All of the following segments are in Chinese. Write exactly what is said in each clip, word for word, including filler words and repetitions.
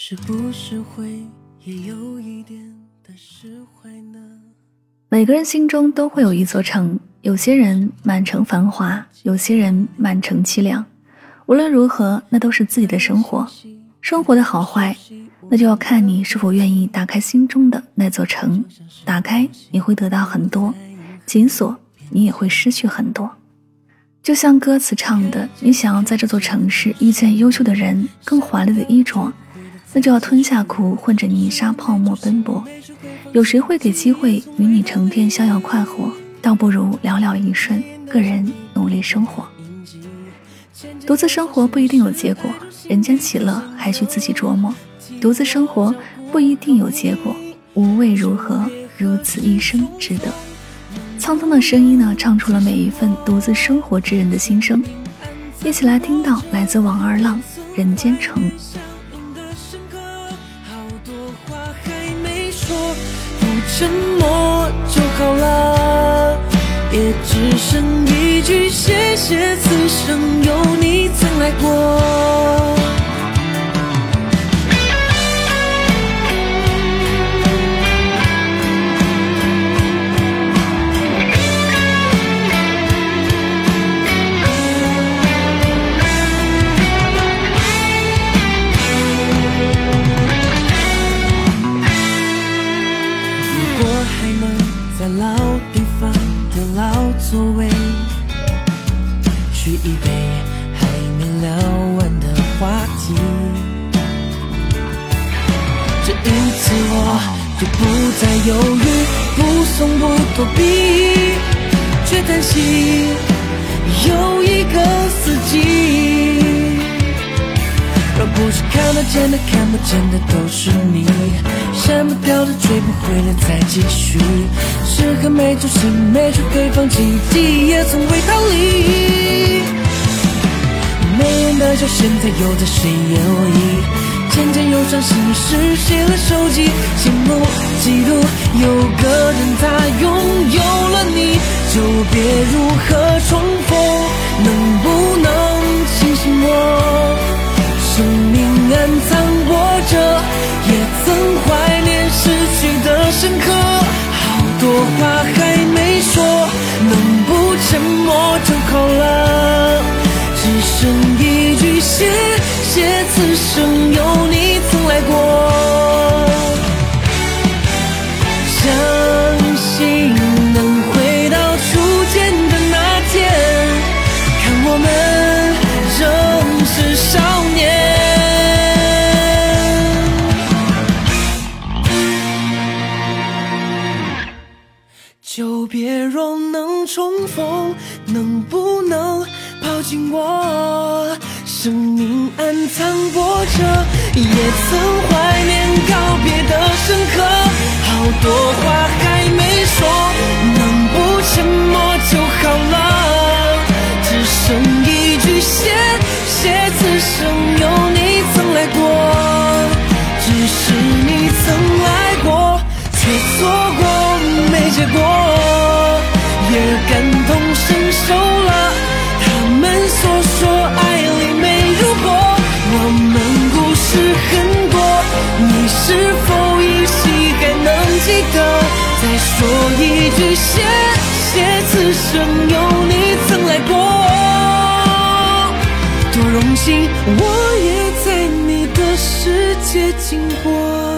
是不是会也有一点的释怀呢？每个人心中都会有一座城，有些人满城繁华，有些人满城凄凉。无论如何，那都是自己的生活。生活的好坏，那就要看你是否愿意打开心中的那座城。打开，你会得到很多；紧锁，你也会失去很多。就像歌词唱的，你想要在这座城市遇见优秀的人，更华丽的衣着，那就要吞下苦，混着泥沙泡沫奔波。有谁会给机会与你成天逍遥快活？倒不如寥寥一瞬，个人努力生活。独自生活不一定有结果，人间喜乐还需自己琢磨。独自生活不一定有结果，无谓如何，如此一生值得。沧桑的声音呢，唱出了每一份独自生活之人的心声。一起来听到来自王二浪《人间城》。沉默就好了，也只剩一句谢谢此生有你曾来过。座位续一杯还没聊完的话题，这一次我就不再犹豫，不松不躲避，却叹息有一个四季，让不是看得见的看不见的都是你，删不掉的追不回来再继续，适合每种心每种对方记忆也从未逃离，没人的笑现在又在谁演绎，渐渐忧伤心事谁来收集，羡慕嫉妒有个人他拥有了你，就别如何重逢，能不能醒醒我，生命暗藏波折，也曾怀念失去的深刻，好多话还没说，能不沉默就好了，只剩一句谢谢此生有你曾来过，相信能回到初见的那天，看我们仍是少年。别容能重逢，能不能抱紧我，生命暗藏波折，也曾怀念告别的深刻，好多话还没说，能不沉默就好了，只剩一句谢谢此生有你曾来过，只是你曾来过却错过没结果，也感同身受了他们所说爱里没如果，我们故事很多，你是否依稀还能记得，再说一句谢谢此生有你曾来过，多荣幸我也在你的世界经过。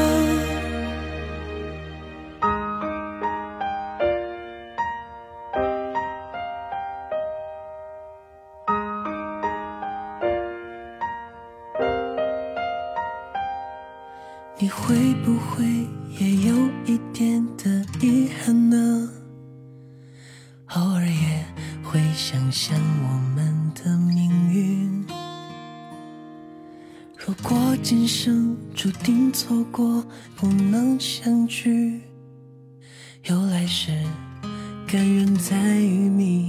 你会不会也有一点的遗憾呢？偶尔也会想象我们的命运，如果今生注定错过不能相聚，有来世甘愿再与你